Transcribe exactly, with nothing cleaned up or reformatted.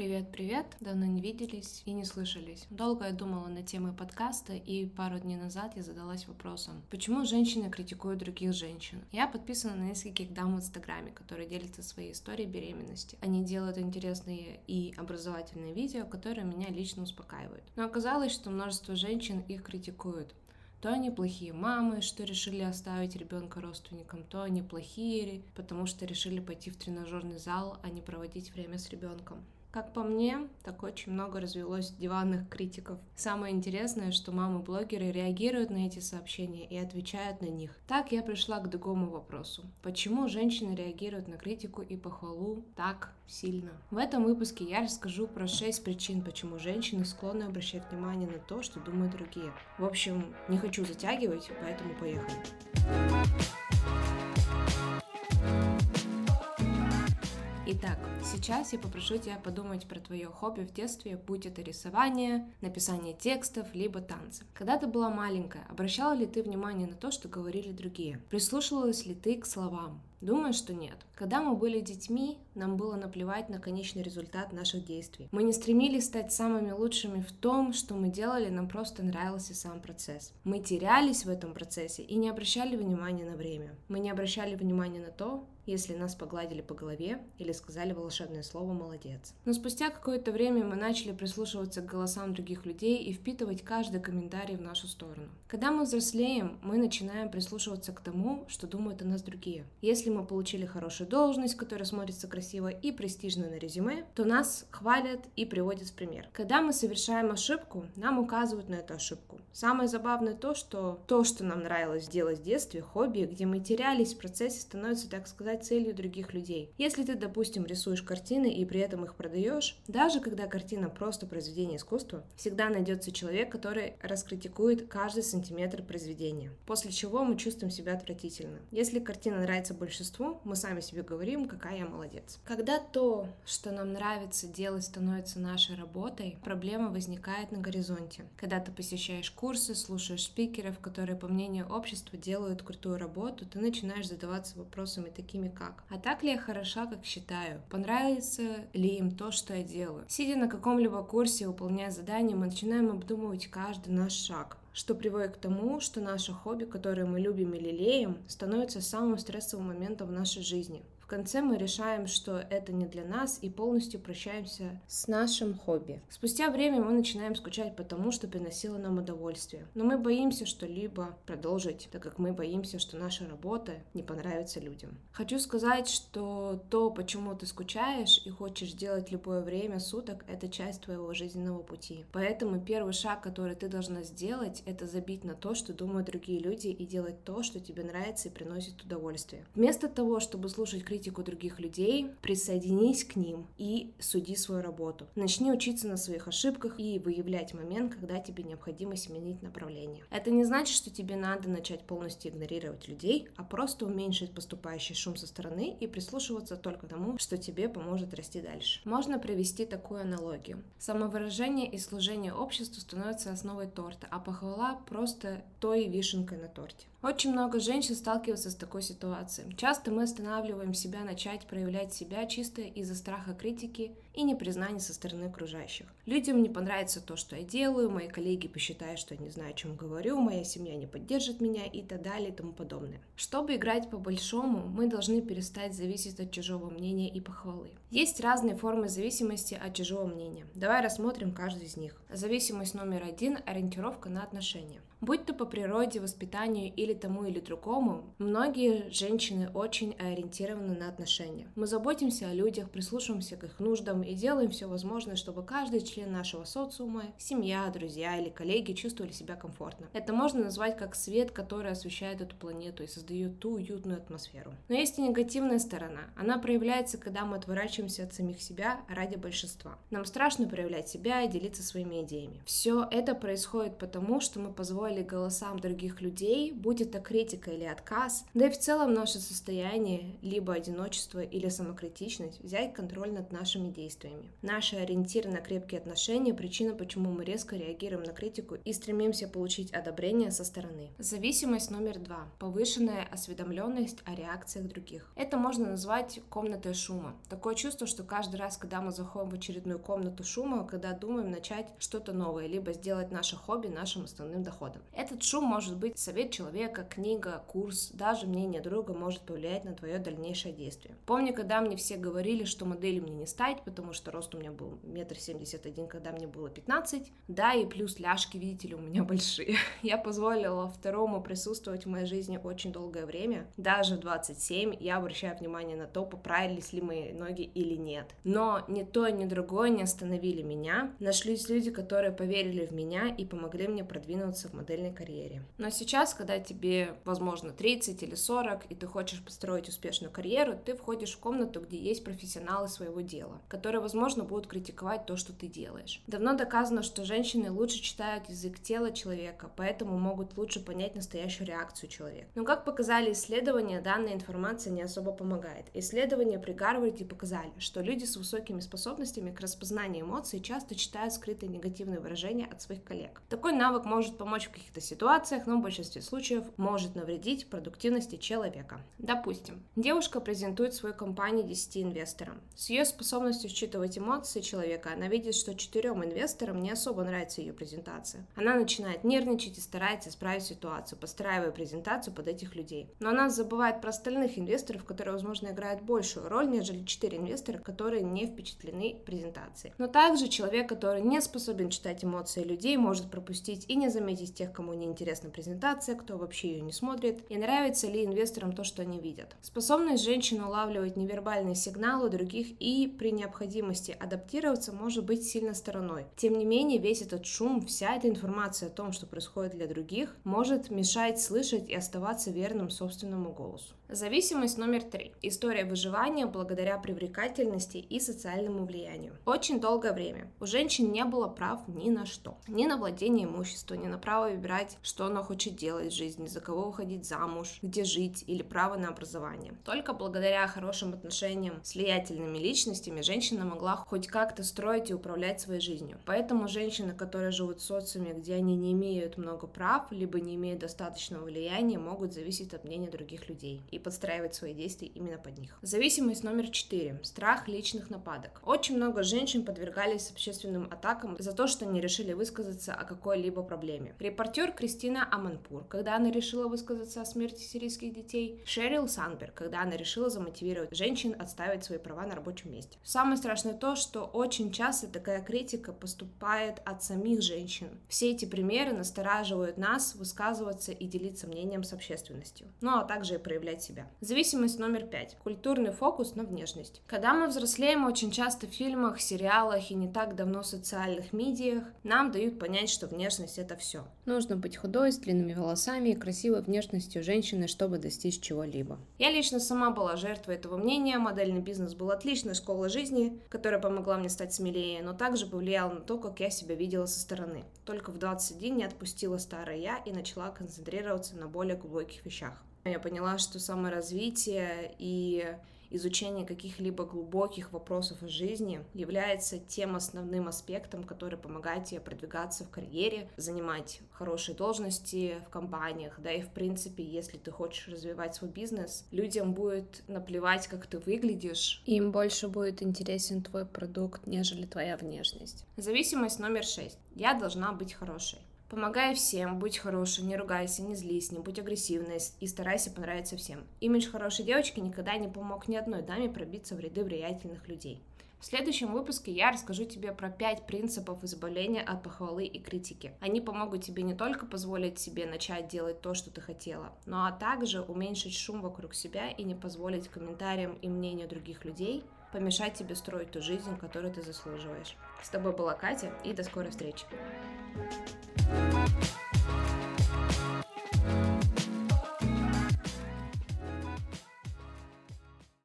Привет-привет! Давно не виделись и не слышались. Долго я думала на темы подкаста, и пару дней назад я задалась вопросом, почему женщины критикуют других женщин? Я подписана на нескольких дам в Инстаграме, которые делятся своей историей беременности. Они делают интересные и образовательные видео, которые меня лично успокаивают. Но оказалось, что множество женщин их критикуют. То они плохие мамы, что решили оставить ребенка родственникам, то они плохие, потому что решили пойти в тренажерный зал, а не проводить время с ребенком. Как по мне, так очень много развелось диванных критиков. Самое интересное, что мамы-блогеры реагируют на эти сообщения и отвечают на них. Так я пришла к другому вопросу. Почему женщины реагируют на критику и похвалу так сильно? В этом выпуске я расскажу про шесть причин, почему женщины склонны обращать внимание на то, что думают другие. В общем, не хочу затягивать, поэтому поехали. Итак, сейчас я попрошу тебя подумать про твое хобби в детстве, будь это рисование, написание текстов, либо танцы. Когда ты была маленькая, обращала ли ты внимание на то, что говорили другие? Прислушивалась ли ты к словам? Думаю, что нет. Когда мы были детьми, нам было наплевать на конечный результат наших действий. Мы не стремились стать самыми лучшими в том, что мы делали, нам просто нравился сам процесс. Мы терялись в этом процессе и не обращали внимания на время. Мы не обращали внимания на то, если нас погладили по голове или сказали волшебное слово «молодец». Но спустя какое-то время мы начали прислушиваться к голосам других людей и впитывать каждый комментарий в нашу сторону. Когда мы взрослеем, мы начинаем прислушиваться к тому, что думают о нас другие. Если мы получили хорошую должность, которая смотрится красиво и престижно на резюме, то нас хвалят и приводят в пример. Когда мы совершаем ошибку, нам указывают на эту ошибку. Самое забавное то, что то, что нам нравилось делать в детстве, хобби, где мы терялись в процессе, становится, так сказать, целью других людей. Если ты, допустим, рисуешь картины и при этом их продаешь, даже когда картина просто произведение искусства, всегда найдется человек, который раскритикует каждый сантиметр произведения, после чего мы чувствуем себя отвратительно. Если картина нравится больше, мы сами себе говорим, какая я молодец. Когда то, что нам нравится делать, становится нашей работой, проблема возникает на горизонте. Когда ты посещаешь курсы, слушаешь спикеров, которые, по мнению общества, делают крутую работу, ты начинаешь задаваться вопросами такими как: а так ли я хороша, как считаю? Понравится ли им то, что я делаю? Сидя на каком-либо курсе, выполняя задания, мы начинаем обдумывать каждый наш шаг, что приводит к тому, что наше хобби, которое мы любим и лелеем, становится самым стрессовым моментом в нашей жизни. В конце мы решаем, что это не для нас, и полностью прощаемся с нашим хобби. Спустя время мы начинаем скучать по тому, что приносило нам удовольствие. Но мы боимся что-либо продолжить, так как мы боимся, что наша работа не понравится людям. Хочу сказать, что то, почему ты скучаешь и хочешь делать любое время суток, это часть твоего жизненного пути. Поэтому первый шаг, который ты должна сделать, это забить на то, что думают другие люди, и делать то, что тебе нравится и приносит удовольствие. Вместо того, чтобы слушать критику других людей, присоединись к ним и суди свою работу. Начни учиться на своих ошибках и выявлять момент, когда тебе необходимо сменить направление. Это не значит, что тебе надо начать полностью игнорировать людей, а просто уменьшить поступающий шум со стороны и прислушиваться только к тому, что тебе поможет расти дальше. Можно привести такую аналогию. Самовыражение и служение обществу становятся основой торта, а похвала просто той вишенкой на торте. Очень много женщин сталкиваются с такой ситуацией. Часто мы останавливаем себя начать проявлять себя чисто из-за страха критики и непризнания со стороны окружающих. Людям не понравится то, что я делаю, мои коллеги посчитают, что я не знаю, о чем говорю, моя семья не поддержит меня и так далее и тому подобное. Чтобы играть по-большому, мы должны перестать зависеть от чужого мнения и похвалы. Есть разные формы зависимости от чужого мнения. Давай рассмотрим каждую из них. Зависимость номер один – ориентировка на отношения. Будь то по природе, воспитанию или тому или другому, многие женщины очень ориентированы на отношения. Мы заботимся о людях, прислушиваемся к их нуждам и делаем все возможное, чтобы каждый член нашего социума, семья, друзья или коллеги чувствовали себя комфортно. Это можно назвать как свет, который освещает эту планету и создает ту уютную атмосферу. Но есть и негативная сторона. Она проявляется, когда мы отворачиваемся от самих себя ради большинства. Нам страшно проявлять себя и делиться своими идеями. Все это происходит потому, что мы позволили голосам других людей, будь это критика или отказ, да и в целом наше состояние, либо одиночество или самокритичность, взять контроль над нашими действиями. действиями. Наши ориентиры на крепкие отношения – причина, почему мы резко реагируем на критику и стремимся получить одобрение со стороны. Зависимость номер два – повышенная осведомленность о реакциях других. Это можно назвать комнатой шума. Такое чувство, что каждый раз, когда мы заходим в очередную комнату шума, когда думаем начать что-то новое, либо сделать наше хобби нашим основным доходом. Этот шум может быть совет человека, книга, курс, даже мнение друга может повлиять на твое дальнейшее действие. Помню, когда мне все говорили, что модели мне не стать, потому что рост у меня был метр семьдесят один, когда мне было пятнадцать, да, и плюс ляжки, видите ли, у меня большие. Я позволила второму присутствовать в моей жизни очень долгое время, даже в двадцать семь я обращаю внимание на то, поправились ли мои ноги или нет. Но ни то, ни другое не остановили меня, нашлись люди, которые поверили в меня и помогли мне продвинуться в модельной карьере. Но сейчас, когда тебе, возможно, тридцать или сорок, и ты хочешь построить успешную карьеру, ты входишь в комнату, где есть профессионалы своего дела, которые, возможно, будут критиковать то, что ты делаешь. Давно доказано, что женщины лучше читают язык тела человека, поэтому могут лучше понять настоящую реакцию человека. Но, как показали исследования, данная информация не особо помогает. Исследования при Гарварде показали, что люди с высокими способностями к распознанию эмоций часто читают скрытые негативные выражения от своих коллег. Такой навык может помочь в каких-то ситуациях, но в большинстве случаев может навредить продуктивности человека. Допустим, девушка презентует свою компанию десяти инвесторам. С ее способностью считывать эмоции человека она видит, что четырем инвесторам не особо нравится ее презентация. Она начинает нервничать и старается исправить ситуацию, подстраивая презентацию под этих людей. Но она забывает про остальных инвесторов, которые, возможно, играют большую роль, нежели четыре инвестора, которые не впечатлены презентацией. Но также человек, который не способен читать эмоции людей, может пропустить и не заметить тех, кому неинтересна презентация, кто вообще ее не смотрит, и нравится ли инвесторам то, что они видят. Способность женщин улавливать невербальные сигналы других и при необходимости адаптироваться может быть сильно стороной. Тем не менее, весь этот шум, вся эта информация о том, что происходит для других, может мешать слышать и оставаться верным собственному голосу. Зависимость номер три. История выживания благодаря привлекательности и социальному влиянию. Очень долгое время у женщин не было прав ни на что. Ни на владение имуществом, ни на право выбирать, что она хочет делать в жизни, за кого выходить замуж, где жить или право на образование. Только благодаря хорошим отношениям с влиятельными личностями женщина могла хоть как-то строить и управлять своей жизнью. Поэтому женщины, которые живут в социуме, где они не имеют много прав, либо не имеют достаточного влияния, могут зависеть от мнения других людей и подстраивать свои действия именно под них. Зависимость номер четыре. Страх личных нападок. Очень много женщин подвергались общественным атакам за то, что они решили высказаться о какой-либо проблеме. Репортер Кристина Аманпур, когда она решила высказаться о смерти сирийских детей, Шерил Санберг, когда она решила замотивировать женщин отстаивать свои права на рабочем месте. Самое страшное то, что очень часто такая критика поступает от самих женщин. Все эти примеры настораживают нас высказываться и делиться мнением с общественностью, ну а также и проявлять себя. Зависимость номер пять. Культурный фокус на внешность. Когда мы взрослеем, очень часто в фильмах, сериалах и не так давно в социальных медиях нам дают понять, что внешность – это все. Нужно быть худой, с длинными волосами и красивой внешностью женщины, чтобы достичь чего-либо. Я лично сама была жертвой этого мнения, модельный бизнес был отличной школой жизни, которая помогла мне стать смелее, но также повлияла на то, как я себя видела со стороны. Только в двадцать один я отпустила старое я и начала концентрироваться на более глубоких вещах. Я поняла, что саморазвитие и изучение каких-либо глубоких вопросов о жизни является тем основным аспектом, который помогает тебе продвигаться в карьере, занимать хорошие должности в компаниях, да и в принципе, если ты хочешь развивать свой бизнес, людям будет наплевать, как ты выглядишь, им больше будет интересен твой продукт, нежели твоя внешность. Зависимость номер шесть. Я должна быть хорошей. Помогай всем, будь хорошей, не ругайся, не злись, не будь агрессивной и старайся понравиться всем. Имидж хорошей девочки никогда не помог ни одной даме пробиться в ряды влиятельных людей. В следующем выпуске я расскажу тебе про пять принципов избавления от похвалы и критики. Они помогут тебе не только позволить себе начать делать то, что ты хотела, но а также уменьшить шум вокруг себя и не позволить комментариям и мнению других людей помешать тебе строить ту жизнь, которую ты заслуживаешь. С тобой была Катя, и до скорой встречи.